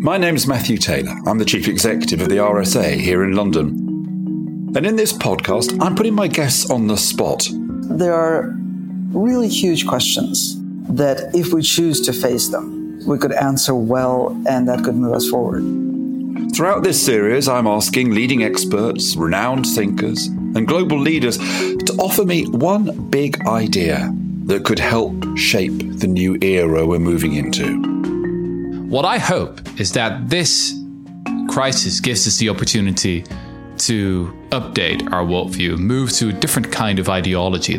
My name's Matthew Taylor. I'm the Chief Executive of the RSA here in London. And in this podcast, I'm putting my guests on the spot. There are really huge questions that if we choose to face them, we could answer well and that could move us forward. Throughout this series, I'm asking leading experts, renowned thinkers, and global leaders to offer me one big idea that could help shape the new era we're moving into. What I hope is that this crisis gives us the opportunity to update our worldview, move to a different kind of ideology.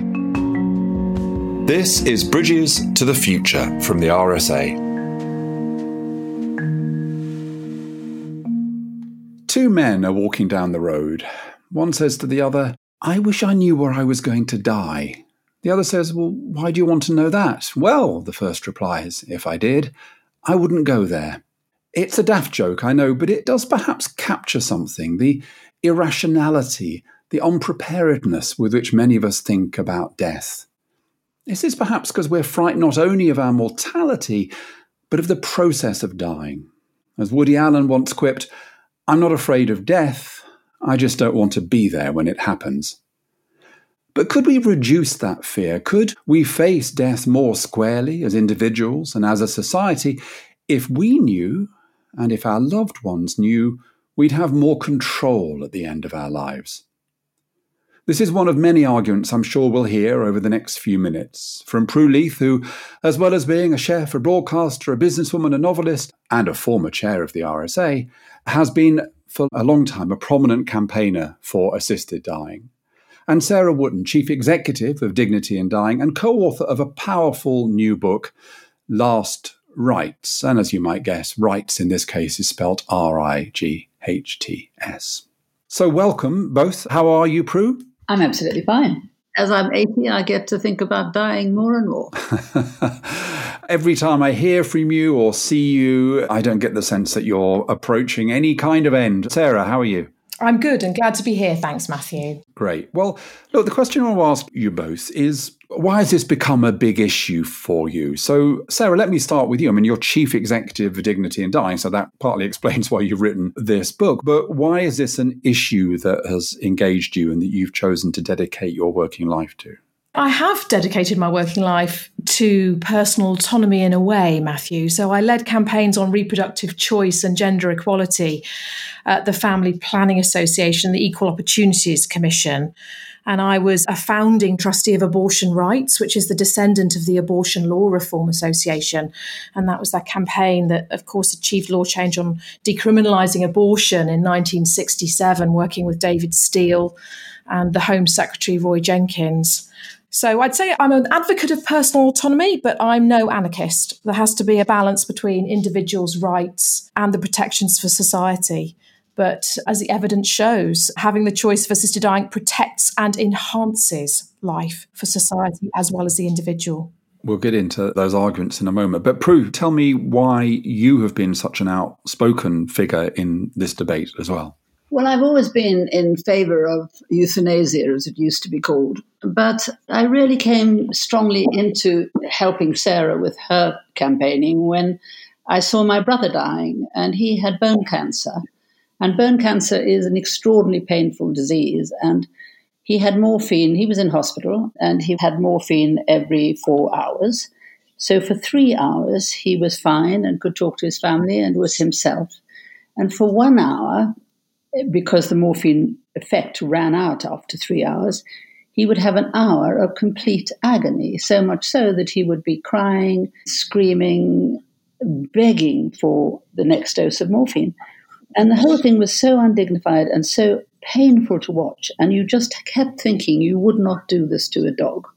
This is Bridges to the Future from the RSA. 2 men are walking down the road. One says to the other, "I wish I knew where I was going to die." The other says, "Well, why do you want to know that?" "Well," the first replies, "if I did, I wouldn't go there." It's a daft joke, I know, but it does perhaps capture something, the irrationality, the unpreparedness with which many of us think about death. This is perhaps because we're frightened not only of our mortality, but of the process of dying. As Woody Allen once quipped, "I'm not afraid of death, I just don't want to be there when it happens." But could we reduce that fear? Could we face death more squarely as individuals and as a society if we knew, and if our loved ones knew, we'd have more control at the end of our lives? This is one of many arguments I'm sure we'll hear over the next few minutes, from Prue Leith, who, as well as being a chef, a broadcaster, a businesswoman, a novelist, and a former chair of the RSA, has been for a long time a prominent campaigner for assisted dying, and Sarah Wootton, Chief Executive of Dignity in Dying and co-author of a powerful new book, Last Rights, and as you might guess, rights in this case is spelt R-I-G-H-T-S. So welcome both. How are you, Prue? I'm absolutely fine. As I'm 80, I get to think about dying more and more. Every time I hear from you or see you, I don't get the sense that you're approaching any kind of end. Sarah, how are you? I'm good and glad to be here. Thanks, Matthew. Great. Well, look, the question I want to ask you both is, why has this become a big issue for you? So, Sarah, let me start with you. I mean, you're Chief Executive of Dignity in Dying, so that partly explains why you've written this book. But why is this an issue that has engaged you and that you've chosen to dedicate your working life to? I have dedicated my working life to personal autonomy in a way, Matthew. So I led campaigns on reproductive choice and gender equality at the Family Planning Association, the Equal Opportunities Commission. And I was a founding trustee of Abortion Rights, which is the descendant of the Abortion Law Reform Association. And that was that campaign that, of course, achieved law change on decriminalising abortion in 1967, working with David Steel and the Home Secretary, Roy Jenkins. So I'd say I'm an advocate of personal autonomy, but I'm no anarchist. There has to be a balance between individuals' rights and the protections for society. But as the evidence shows, having the choice for assisted dying protects and enhances life for society as well as the individual. We'll get into those arguments in a moment. But Prue, tell me why you have been such an outspoken figure in this debate as well. Well, I've always been in favour of euthanasia, as it used to be called, but I really came strongly into helping Sarah with her campaigning when I saw my brother dying, and he had bone cancer. And bone cancer is an extraordinarily painful disease, and he had morphine. He was in hospital, and he had morphine every 4 hours. So for 3 hours, he was fine and could talk to his family and was himself. And for 1 hour, because the morphine effect ran out after 3 hours, he would have an hour of complete agony, so much so that he would be crying, screaming, begging for the next dose of morphine. And the whole thing was so undignified and so painful to watch, and you just kept thinking you would not do this to a dog.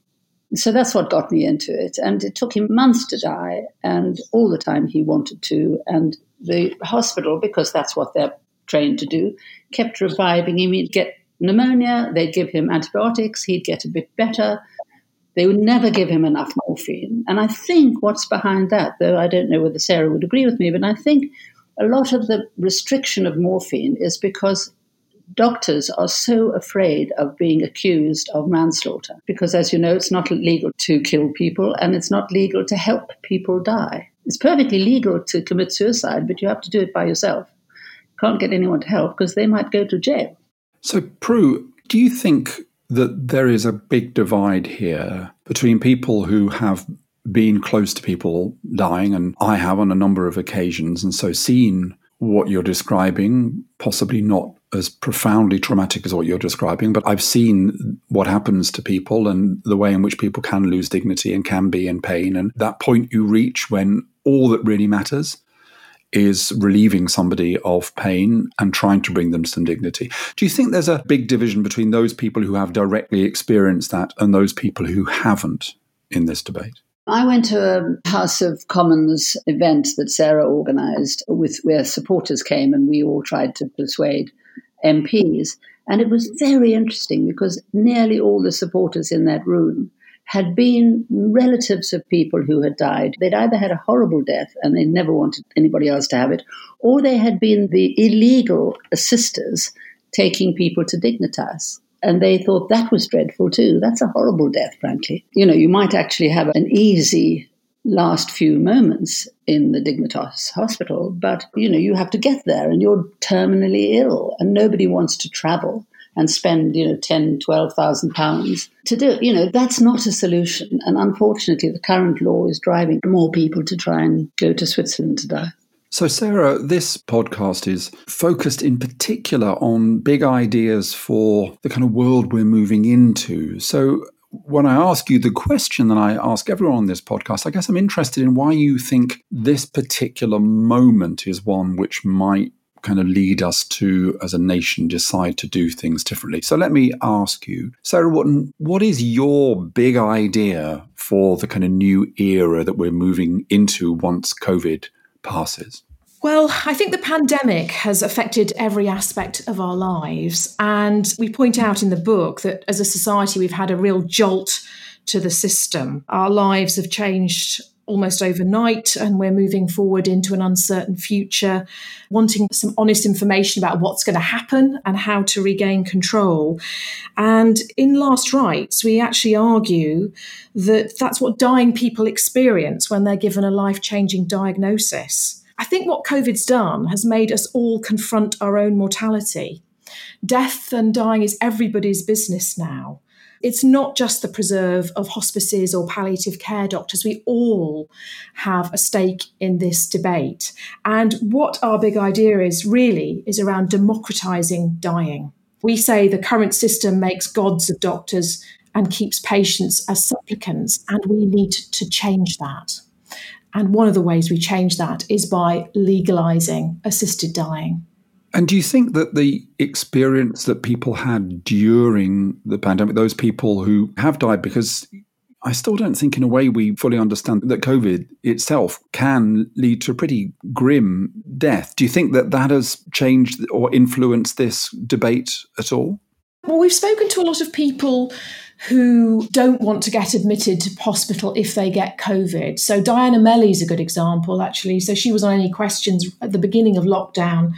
So that's what got me into it, and it took him months to die, and all the time he wanted to, and the hospital, because that's what they're trained to do, kept reviving him. He'd get pneumonia, they'd give him antibiotics, he'd get a bit better. They would never give him enough morphine. And I think what's behind that, though I don't know whether Sarah would agree with me, but I think a lot of the restriction of morphine is because doctors are so afraid of being accused of manslaughter. Because as you know, it's not legal to kill people and it's not legal to help people die. It's perfectly legal to commit suicide, but you have to do it by yourself. You can't get anyone to help because they might go to jail. So, Prue, do you think that there is a big divide here between people who have been close to people dying, and I have on a number of occasions, and so seen what you're describing, possibly not as profoundly traumatic as what you're describing, but I've seen what happens to people and the way in which people can lose dignity and can be in pain, and that point you reach when all that really matters is relieving somebody of pain and trying to bring them some dignity. Do you think there's a big division between those people who have directly experienced that and those people who haven't in this debate? I went to a House of Commons event that Sarah organised where supporters came and we all tried to persuade MPs. And it was very interesting because nearly all the supporters in that room had been relatives of people who had died. They'd either had a horrible death and they never wanted anybody else to have it, or they had been the illegal assisters taking people to Dignitas. And they thought that was dreadful too. That's a horrible death, frankly. You know, you might actually have an easy last few moments in the Dignitas hospital, but, you know, you have to get there and you're terminally ill and nobody wants to travel and spend, you know, £10,000, £12,000 to do it. You know, that's not a solution. And unfortunately, the current law is driving more people to try and go to Switzerland to die. So, Sarah, this podcast is focused in particular on big ideas for the kind of world we're moving into. So when I ask you the question that I ask everyone on this podcast, I guess I'm interested in why you think this particular moment is one which might kind of lead us to, as a nation, decide to do things differently. So let me ask you, Sarah Wootton, what is your big idea for the kind of new era that we're moving into once COVID passes? Well, I think the pandemic has affected every aspect of our lives. And we point out in the book that as a society, we've had a real jolt to the system. Our lives have changed almost overnight, and we're moving forward into an uncertain future, wanting some honest information about what's going to happen and how to regain control. And in Last Rights, we actually argue that that's what dying people experience when they're given a life-changing diagnosis. I think what COVID's done has made us all confront our own mortality. Death and dying is everybody's business now. It's not just the preserve of hospices or palliative care doctors. We all have a stake in this debate. And what our big idea is really is around democratising dying. We say the current system makes gods of doctors and keeps patients as supplicants, and we need to change that. And one of the ways we change that is by legalising assisted dying. And do you think that the experience that people had during the pandemic, those people who have died, because I still don't think in a way we fully understand that COVID itself can lead to a pretty grim death. Do you think that that has changed or influenced this debate at all? Well, we've spoken to a lot of people who don't want to get admitted to hospital if they get COVID. So Diana Mellie's a good example, actually. So she was on Any Questions at the beginning of lockdown.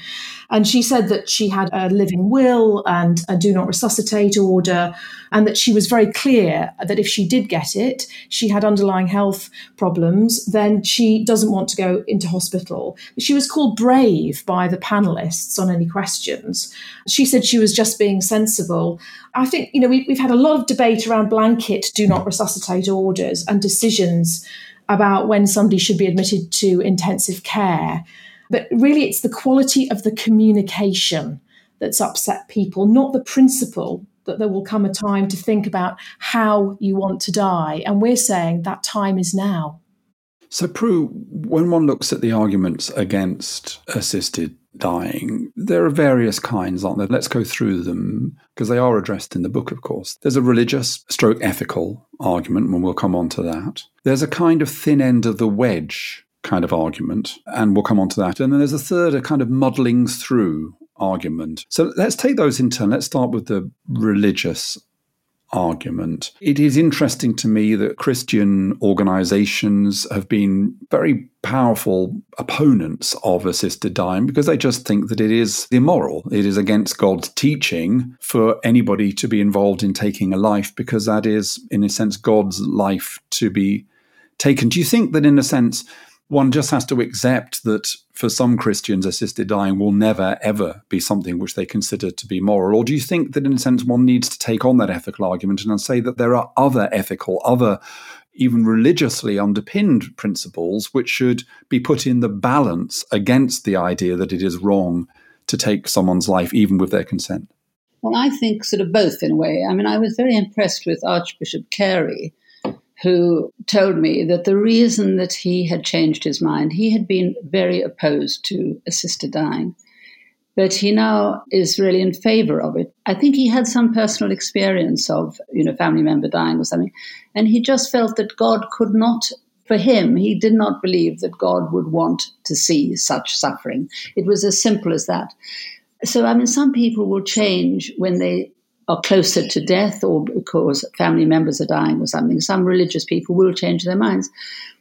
And she said that she had a living will and a do not resuscitate order, and that she was very clear that if she did get it, she had underlying health problems, then she doesn't want to go into hospital. She was called brave by the panellists on Any Questions. She said she was just being sensible. I think, you know, we've had a lot of debate around blanket do not resuscitate orders and decisions about when somebody should be admitted to intensive care. But really, it's the quality of the communication that's upset people, not the principle that there will come a time to think about how you want to die. And we're saying that time is now. So, Prue, when one looks at the arguments against assisted dying, there are various kinds, aren't there? Let's go through them, because they are addressed in the book, of course. There's a religious stroke ethical argument, and we'll come on to that. There's a kind of thin end of the wedge kind of argument, and we'll come on to that. And then there's a third, a kind of muddling through argument. So let's take those in turn. Let's start with the religious argument. It is interesting to me that Christian organisations have been very powerful opponents of assisted dying because they just think that it is immoral. It is against God's teaching for anybody to be involved in taking a life, because that is, in a sense, God's life to be taken. Do you think that, in a sense, one just has to accept that for some Christians, assisted dying will never, ever be something which they consider to be moral? Or do you think that in a sense one needs to take on that ethical argument and say that there are other ethical, other even religiously underpinned principles which should be put in the balance against the idea that it is wrong to take someone's life even with their consent? Well, I think sort of both in a way. I mean, I was very impressed with Archbishop Carey, who told me that the reason that he had changed his mind, he had been very opposed to assisted dying, but he now is really in favor of it. I think he had some personal experience of, family member dying or something, and he just felt that God could not, for him, he did not believe that God would want to see such suffering. It was as simple as that. So, I mean, some people will change when they are closer to death or because family members are dying or something. Some religious people will change their minds.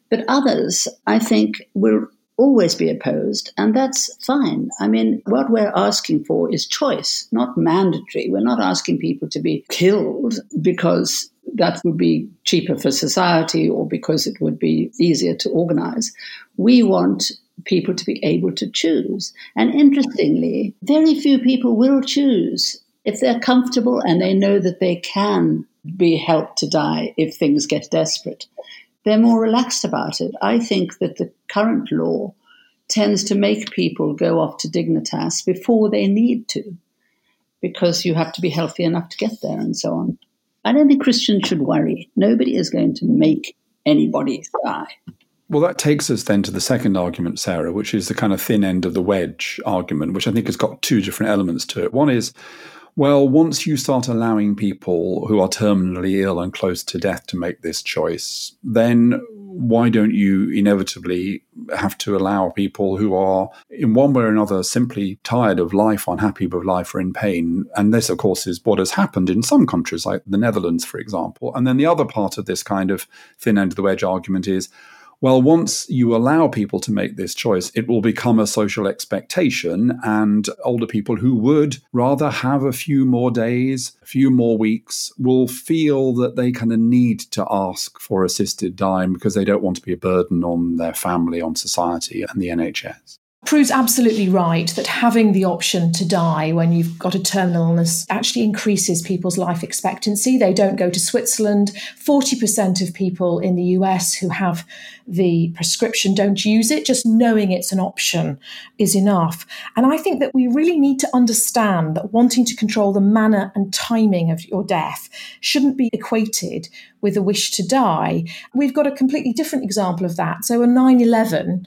But others, I think, will always be opposed, and that's fine. I mean, what we're asking for is choice, not mandatory. We're not asking people to be killed because that would be cheaper for society or because it would be easier to organize. We want people to be able to choose. And interestingly, very few people will choose if they're comfortable and they know that they can be helped to die if things get desperate. They're more relaxed about it. I think that the current law tends to make people go off to Dignitas before they need to, because you have to be healthy enough to get there and so on. I don't think Christians should worry. Nobody is going to make anybody die. Well, that takes us then to the second argument, Sarah, which is the kind of thin end of the wedge argument, which I think has got two different elements to it. One is, well, once you start allowing people who are terminally ill and close to death to make this choice, then why don't you inevitably have to allow people who are in one way or another simply tired of life, unhappy with life, or in pain? And this, of course, is what has happened in some countries like the Netherlands, for example. And then the other part of this kind of thin end of the wedge argument is, well, once you allow people to make this choice, it will become a social expectation, and older people who would rather have a few more days, a few more weeks, will feel that they kind of need to ask for assisted dying because they don't want to be a burden on their family, on society, and the NHS. Prue's absolutely right that having the option to die when you've got a terminal illness actually increases people's life expectancy. They don't go to Switzerland. 40% of people in the US who have the prescription don't use it. Just knowing it's an option is enough. And I think that we really need to understand that wanting to control the manner and timing of your death shouldn't be equated with a wish to die. We've got a completely different example of that. So on 9/11,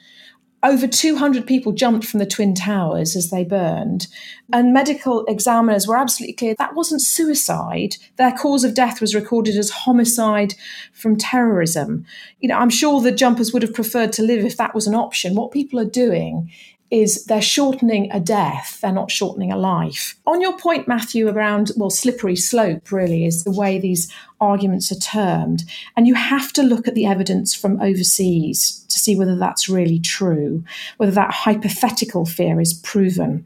over 200 people jumped from the Twin Towers as they burned, and medical examiners were absolutely clear that wasn't suicide. Their cause of death was recorded as homicide from terrorism. I'm sure the jumpers would have preferred to live if that was an option. What people are doing is they're shortening a death, they're not shortening a life. On your point, Matthew, around, slippery slope really is the way these arguments are termed. And you have to look at the evidence from overseas to see whether that's really true, whether that hypothetical fear is proven.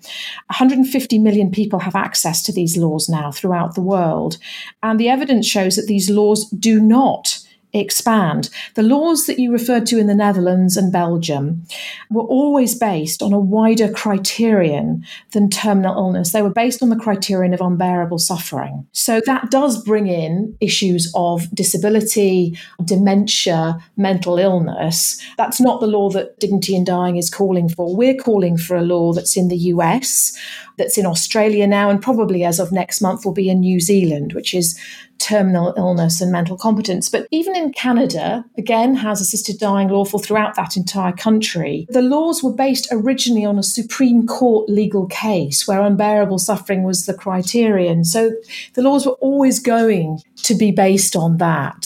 150 million people have access to these laws now throughout the world. And the evidence shows that these laws do not expand. The laws that you referred to in the Netherlands and Belgium were always based on a wider criterion than terminal illness. They were based on the criterion of unbearable suffering. So that does bring in issues of disability, dementia, mental illness. That's not the law that Dignity in Dying is calling for. We're calling for a law that's in the US, that's in Australia now, and probably as of next month will be in New Zealand, which is terminal illness and mental competence. But even in Canada, again, has assisted dying lawful throughout that entire country. The laws were based originally on a Supreme Court legal case where unbearable suffering was the criterion. So the laws were always going to be based on that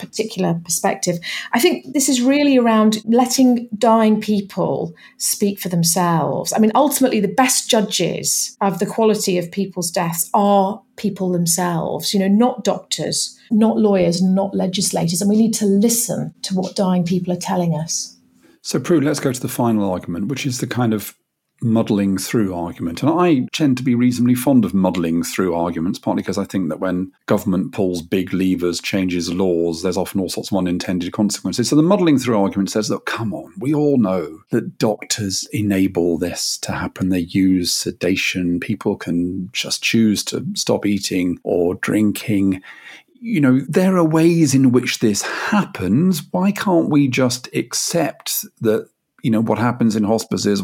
particular perspective. I think this is really around letting dying people speak for themselves. I mean, ultimately, the best judges of the quality of people's deaths are people themselves, not doctors, not lawyers, not legislators. And we need to listen to what dying people are telling us. So, Prue, let's go to the final argument, which is the kind of muddling through argument. And I tend to be reasonably fond of muddling through arguments, partly because I think that when government pulls big levers, changes laws, there's often all sorts of unintended consequences. So the muddling through argument says, look, come on, we all know that doctors enable this to happen. They use sedation. People can just choose to stop eating or drinking. You know, there are ways in which this happens. Why can't we just accept that, you know, what happens in hospitals is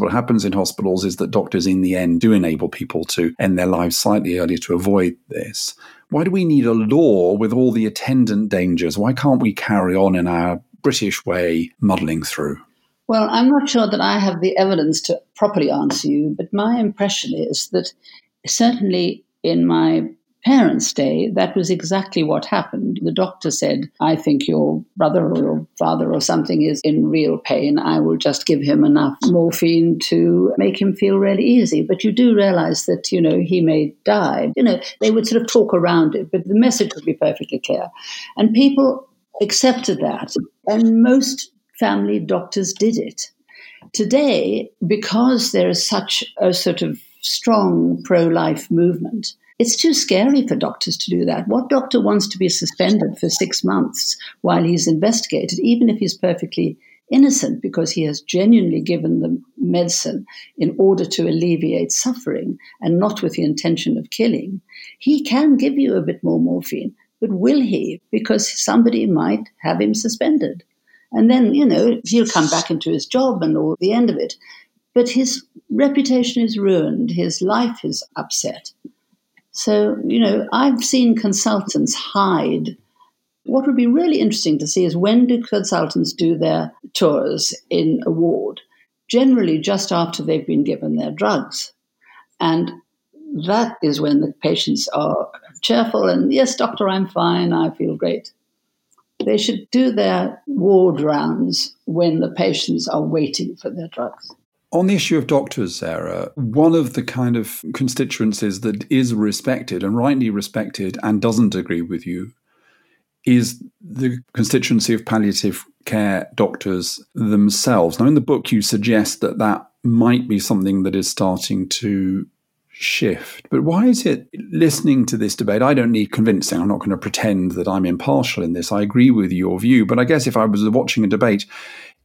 that doctors in the end do enable people to end their lives slightly earlier to avoid this. Why do we need a law with all the attendant dangers? Why can't we carry on in our British way muddling through? Well, I'm not sure that I have the evidence to properly answer you, but my impression is that certainly in my parents' day, that was exactly what happened. The doctor said, I think your brother or your father or something is in real pain. I will just give him enough morphine to make him feel really easy. But you do realize that, you know, he may die. You know, they would sort of talk around it, but the message would be perfectly clear. And people accepted that. And most family doctors did it. Today, because there is such a sort of strong pro-life movement, it's too scary for doctors to do that. What doctor wants to be suspended for 6 months while he's investigated, even if he's perfectly innocent, because he has genuinely given the medicine in order to alleviate suffering and not with the intention of killing? He can give you a bit more morphine, but will he? Because somebody might have him suspended. And then, you know, he'll come back into his job and all the end of it. But his reputation is ruined. His life is upset. So, you know, I've seen consultants hide. What would be really interesting to see is when do consultants do their tours in a ward? Generally just after they've been given their drugs. And that is when the patients are cheerful and, yes, doctor, I'm fine, I feel great. They should do their ward rounds when the patients are waiting for their drugs. On the issue of doctors, Sarah, one of the kind of constituencies that is respected and rightly respected and doesn't agree with you is the constituency of palliative care doctors themselves. Now, in the book, you suggest that that might be something that is starting to shift. But why is it, listening to this debate, I don't need convincing. I'm not going to pretend that I'm impartial in this. I agree with your view. But I guess if I was watching a debate,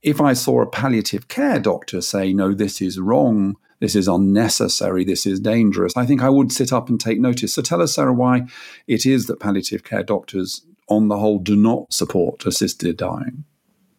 if I saw a palliative care doctor say, no, this is wrong, this is unnecessary, this is dangerous, I think I would sit up and take notice. So tell us, Sarah, why it is that palliative care doctors, on the whole, do not support assisted dying.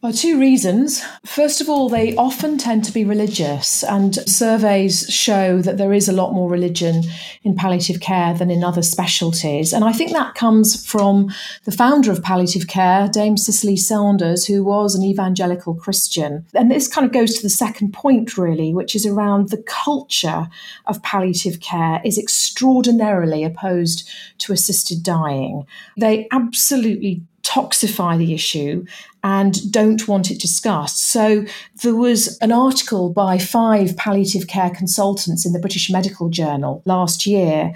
Well, two reasons. First of all, they often tend to be religious, and surveys show that there is a lot more religion in palliative care than in other specialties. And I think that comes from the founder of palliative care, Dame Cicely Saunders, who was an evangelical Christian. And this kind of goes to the second point, really, which is around the culture of palliative care is extraordinarily opposed to assisted dying. They absolutely toxify the issue and don't want it discussed. So there was an article by 5 palliative care consultants in the British Medical Journal last year,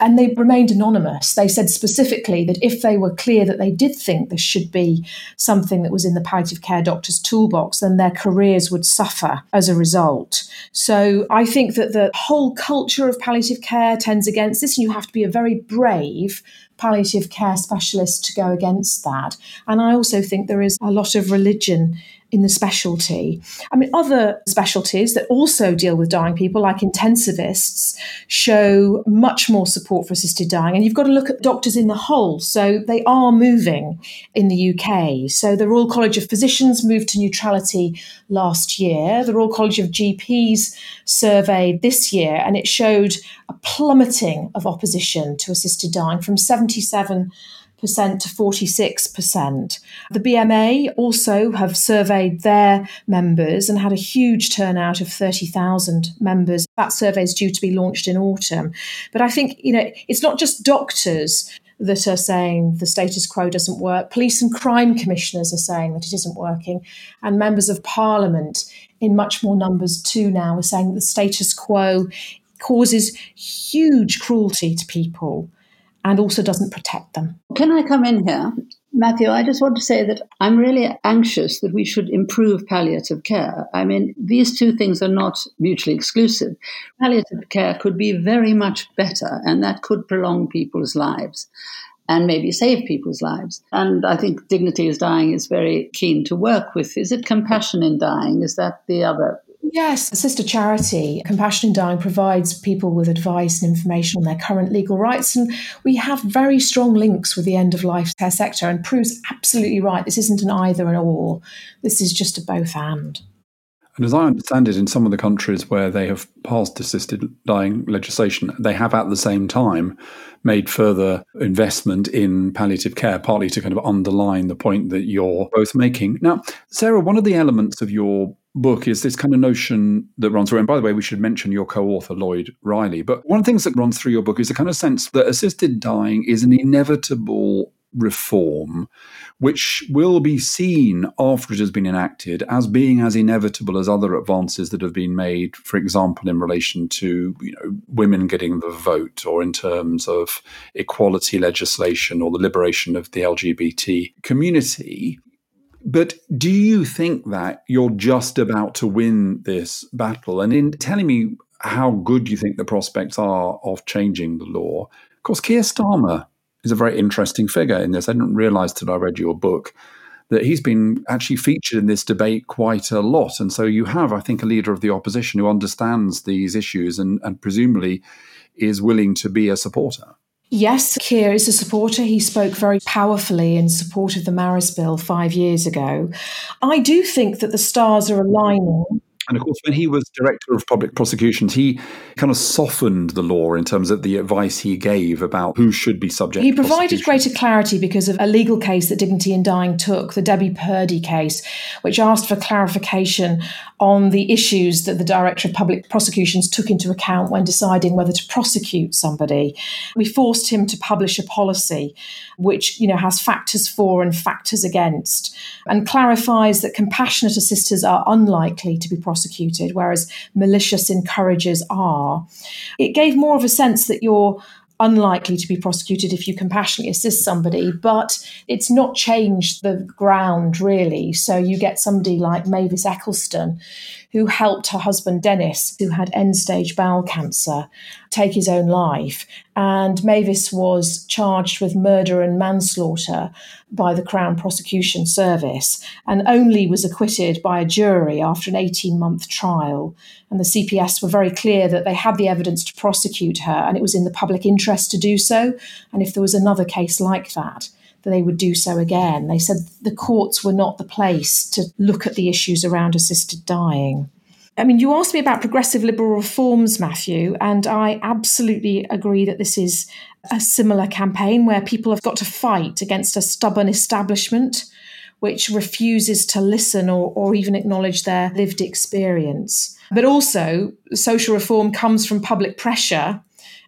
and they remained anonymous. They said specifically that if they were clear that they did think this should be something that was in the palliative care doctor's toolbox, then their careers would suffer as a result. So I think that the whole culture of palliative care tends against this, and you have to be a very brave palliative care specialist to go against that. And I also think there is a lot of religion in the specialty. I mean, other specialties that also deal with dying people, like intensivists, show much more support for assisted dying. And you've got to look at doctors in the whole. So they are moving in the UK. So the Royal College of Physicians moved to neutrality last year. The Royal College of GPs surveyed this year, and it showed a plummeting of opposition to assisted dying from 77% to 46%. The BMA also have surveyed their members and had a huge turnout of 30,000 members. That survey is due to be launched in autumn. But I think, you know, it's not just doctors that are saying the status quo doesn't work. Police and crime commissioners are saying that it isn't working. And members of parliament in much more numbers too now are saying that the status quo causes huge cruelty to people and also doesn't protect them. Can I come in here? Matthew, I just want to say that I'm really anxious that we should improve palliative care. I mean, these two things are not mutually exclusive. Palliative care could be very much better, and that could prolong people's lives and maybe save people's lives. And I think Dignity in Dying is very keen to work with. Is it Compassion in Dying? Is that the other? Yes, a sister charity, Compassion in Dying, provides people with advice and information on their current legal rights. And we have very strong links with the end-of-life care sector. And Prue's absolutely right. This isn't an either and or. This is just a both and. And as I understand it, in some of the countries where they have passed assisted dying legislation, they have at the same time made further investment in palliative care, partly to kind of underline the point that you're both making. Now, Sarah, one of the elements of your book is this kind of notion that runs through, and by the way, we should mention your co-author, Lloyd Riley, but one of the things that runs through your book is a kind of sense that assisted dying is an inevitable reform, which will be seen after it has been enacted as being as inevitable as other advances that have been made, for example, in relation to, you know, women getting the vote, or in terms of equality legislation, or the liberation of the LGBT community. But do you think that you're just about to win this battle? And in telling me how good you think the prospects are of changing the law, of course, Keir Starmer is a very interesting figure in this. I didn't realise till I read your book that he's been actually featured in this debate quite a lot. And so you have, I think, a leader of the opposition who understands these issues and presumably is willing to be a supporter. Yes, Keir is a supporter. He spoke very powerfully in support of the Marris Bill 5 years ago. I do think that the stars are aligning. And of course, when he was Director of Public Prosecutions, he kind of softened the law in terms of the advice he gave about who should be subject to prosecution. He provided greater clarity because of a legal case that Dignity in Dying took, the Debbie Purdy case, which asked for clarification on the issues that the Director of Public Prosecutions took into account when deciding whether to prosecute somebody. We forced him to publish a policy which, you know, has factors for and factors against, and clarifies that compassionate assisters are unlikely to be prosecuted, whereas malicious encouragers are. It gave more of a sense that you're unlikely to be prosecuted if you compassionately assist somebody, but it's not changed the ground really. So you get somebody like Mavis Eccleston, who helped her husband Dennis, who had end-stage bowel cancer, take his own life. And Mavis was charged with murder and manslaughter by the Crown Prosecution Service, and only was acquitted by a jury after an 18-month trial. And the CPS were very clear that they had the evidence to prosecute her, and it was in the public interest to do so. And if there was another case like that, they would do so again. They said the courts were not the place to look at the issues around assisted dying. I mean, you asked me about progressive liberal reforms, Matthew, and I absolutely agree that this is a similar campaign where people have got to fight against a stubborn establishment which refuses to listen or even acknowledge their lived experience. But also, social reform comes from public pressure,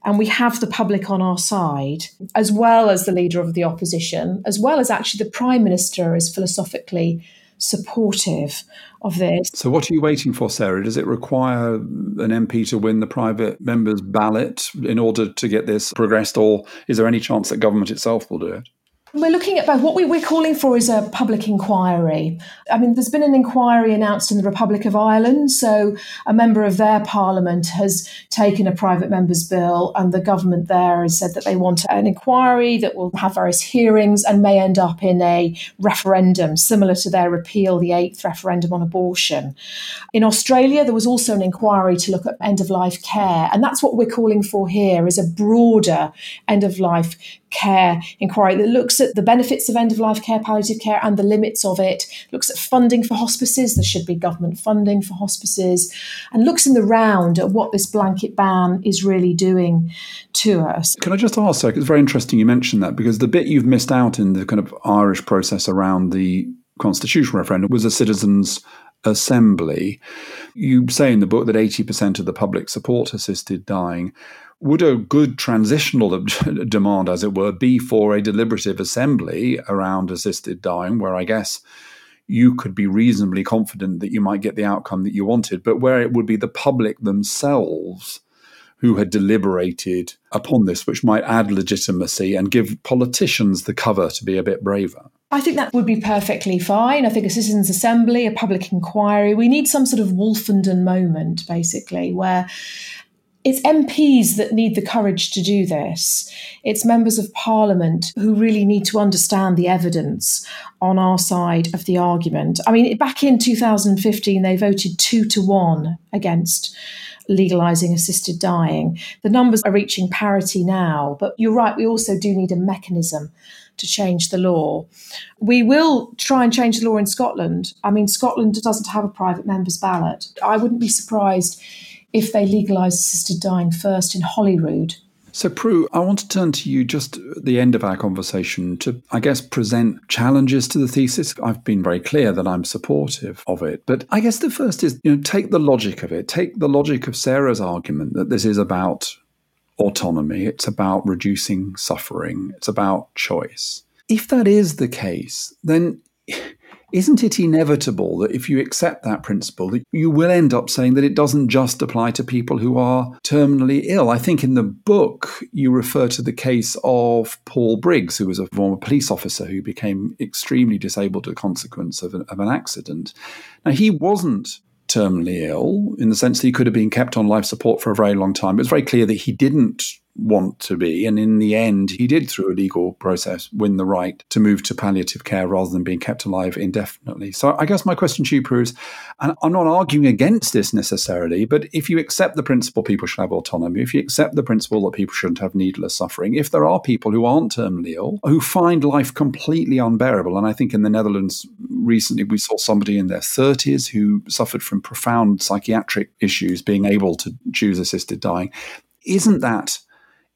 and we have the public on our side, as well as the leader of the opposition, as well as actually the Prime Minister is philosophically supportive of this. So what are you waiting for, Sarah? Does it require an MP to win the private member's ballot in order to get this progressed, or is there any chance that government itself will do it? We're looking at both. What we're calling for is a public inquiry. I mean, there's been an inquiry announced in the Republic of Ireland. So a member of their parliament has taken a private member's bill, and the government there has said that they want an inquiry that will have various hearings and may end up in a referendum, similar to their repeal, the 8th referendum on abortion. In Australia, there was also an inquiry to look at end-of-life care. And that's what we're calling for here, is a broader end-of-life care inquiry that looks at the benefits of end-of-life care, palliative care, and the limits of it, looks at funding for hospices. There should be government funding for hospices, and looks in the round at what this blanket ban is really doing to us. Can I just ask, Sarah, it's very interesting you mentioned that, because the bit you've missed out in the kind of Irish process around the constitutional referendum was a citizens' assembly. You say in the book that 80% of the public support assisted dying. Would a good transitional demand, as it were, be for a deliberative assembly around assisted dying, where I guess you could be reasonably confident that you might get the outcome that you wanted, but where it would be the public themselves who had deliberated upon this, which might add legitimacy and give politicians the cover to be a bit braver? I think that would be perfectly fine. I think a citizens' assembly, a public inquiry, we need some sort of Wolfenden moment, basically, where it's MPs that need the courage to do this. It's members of parliament who really need to understand the evidence on our side of the argument. I mean, back in 2015, they voted 2-1 against legalising assisted dying. The numbers are reaching parity now, but you're right, we also do need a mechanism to change the law. We will try and change the law in Scotland. I mean, Scotland doesn't have a private member's ballot. I wouldn't be surprised if they legalise assisted dying first in Holyrood. So, Prue, I want to turn to you just at the end of our conversation to, I guess, present challenges to the thesis. I've been very clear that I'm supportive of it. But I guess the first is, take the logic of it. Take the logic of Sarah's argument that this is about autonomy. It's about reducing suffering. It's about choice. If that is the case, then isn't it inevitable that if you accept that principle, that you will end up saying that it doesn't just apply to people who are terminally ill? I think in the book, you refer to the case of Paul Briggs, who was a former police officer who became extremely disabled as a consequence of an accident. Now, he wasn't terminally ill in the sense that he could have been kept on life support for a very long time. But it's very clear that he didn't want to be, and in the end he did, through a legal process, win the right to move to palliative care rather than being kept alive indefinitely. So I guess my question to you, Prue, is, and I'm not arguing against this necessarily, but if you accept the principle people should have autonomy, if you accept the principle that people shouldn't have needless suffering, if there are people who aren't terminally ill who find life completely unbearable, and I think in the Netherlands recently we saw somebody in their 30s who suffered from profound psychiatric issues being able to choose assisted dying, isn't that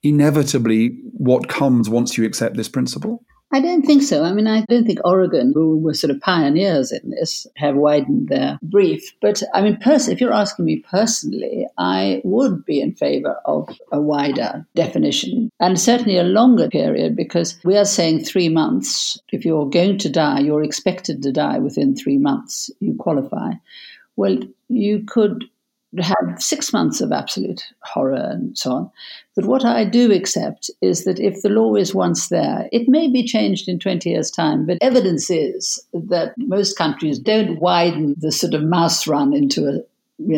inevitably what comes once you accept this principle? I don't think so. I mean, I don't think Oregon, who were sort of pioneers in this, have widened their brief. But I mean, if you're asking me personally, I would be in favor of a wider definition, and certainly a longer period, because we are saying 3 months. If you're going to die, you're expected to die within 3 months. You qualify. Well, you could have 6 months of absolute horror and so on. But what I do accept is that if the law is once there, it may be changed in 20 years' time, but evidence is that most countries don't widen the sort of mouse run into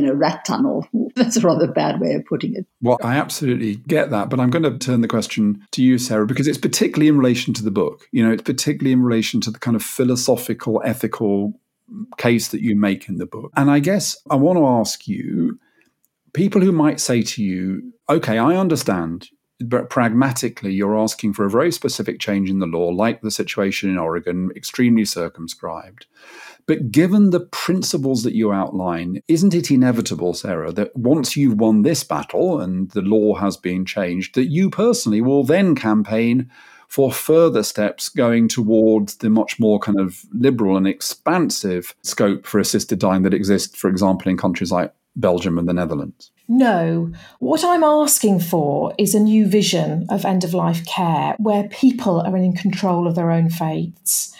a rat tunnel. That's a rather bad way of putting it. Well, I absolutely get that, but I'm going to turn the question to you, Sarah, because it's particularly in relation to the book. It's particularly in relation to the kind of philosophical, ethical case that you make in the book. And I guess I want to ask you, people who might say to you, okay, I understand, but pragmatically you're asking for a very specific change in the law, like the situation in Oregon, extremely circumscribed. But given the principles that you outline, isn't it inevitable, Sarah, that once you've won this battle and the law has been changed, that you personally will then campaign for further steps going towards the much more kind of liberal and expansive scope for assisted dying that exists, for example, in countries like Belgium and the Netherlands? No. What I'm asking for is a new vision of end-of-life care where people are in control of their own fates.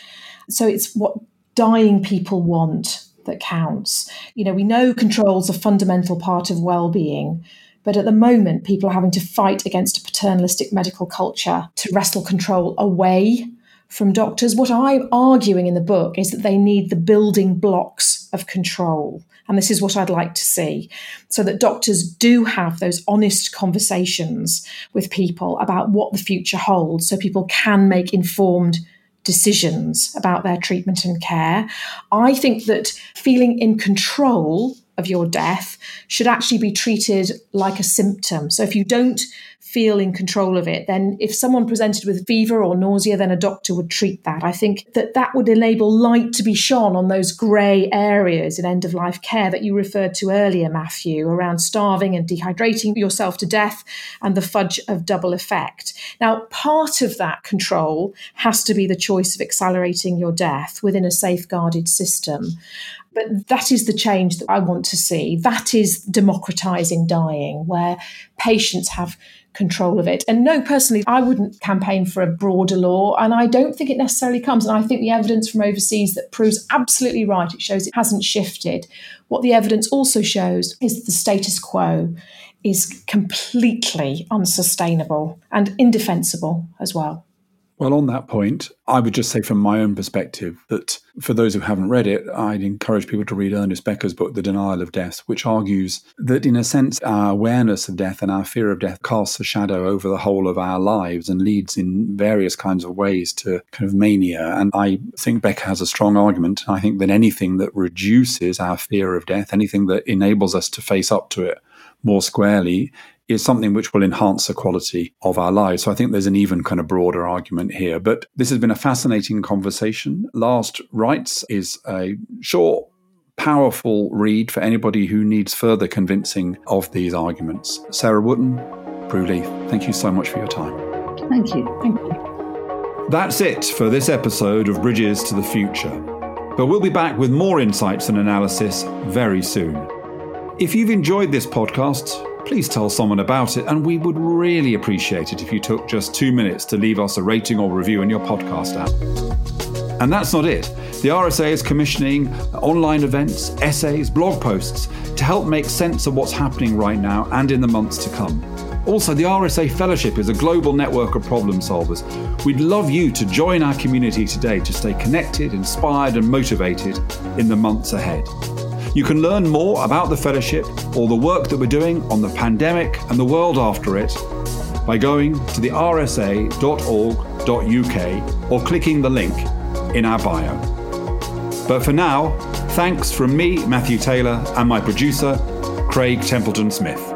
So it's what dying people want that counts. We know control's a fundamental part of well-being, but at the moment, people are having to fight against a paternalistic medical culture to wrestle control away from doctors. What I'm arguing in the book is that they need the building blocks of control. And this is what I'd like to see, so that doctors do have those honest conversations with people about what the future holds, so people can make informed decisions about their treatment and care. I think that feeling in control of your death should actually be treated like a symptom. So if you don't feel in control of it, then if someone presented with fever or nausea, then a doctor would treat that. I think that would enable light to be shone on those grey areas in end-of-life care that you referred to earlier, Matthew, around starving and dehydrating yourself to death and the fudge of double effect. Now, part of that control has to be the choice of accelerating your death within a safeguarded system. But that is the change that I want to see. That is democratising dying, where patients have control of it. And no, personally, I wouldn't campaign for a broader law, and I don't think it necessarily comes. And I think the evidence from overseas that proves absolutely right, it shows it hasn't shifted. What the evidence also shows is the status quo is completely unsustainable and indefensible as well. Well, on that point, I would just say from my own perspective that for those who haven't read it, I'd encourage people to read Ernest Becker's book, The Denial of Death, which argues that in a sense, our awareness of death and our fear of death casts a shadow over the whole of our lives and leads in various kinds of ways to kind of mania. And I think Becker has a strong argument. I think that anything that reduces our fear of death, anything that enables us to face up to it more squarely, is something which will enhance the quality of our lives. So I think there's an even kind of broader argument here. But this has been a fascinating conversation. Last Rights is a short, powerful read for anybody who needs further convincing of these arguments. Sarah Wootton, Prue Leith, thank you so much for your time. Thank you. Thank you. That's it for this episode of Bridges to the Future. But we'll be back with more insights and analysis very soon. If you've enjoyed this podcast, please tell someone about it, and we would really appreciate it if you took just 2 minutes to leave us a rating or review in your podcast app. And that's not it. The RSA is commissioning online events, essays, blog posts to help make sense of what's happening right now and in the months to come. Also, the RSA Fellowship is a global network of problem solvers. We'd love you to join our community today to stay connected, inspired and motivated in the months ahead. You can learn more about the Fellowship or the work that we're doing on the pandemic and the world after it by going to the rsa.org.uk or clicking the link in our bio. But for now, thanks from me, Matthew Taylor, and my producer, Craig Templeton Smith.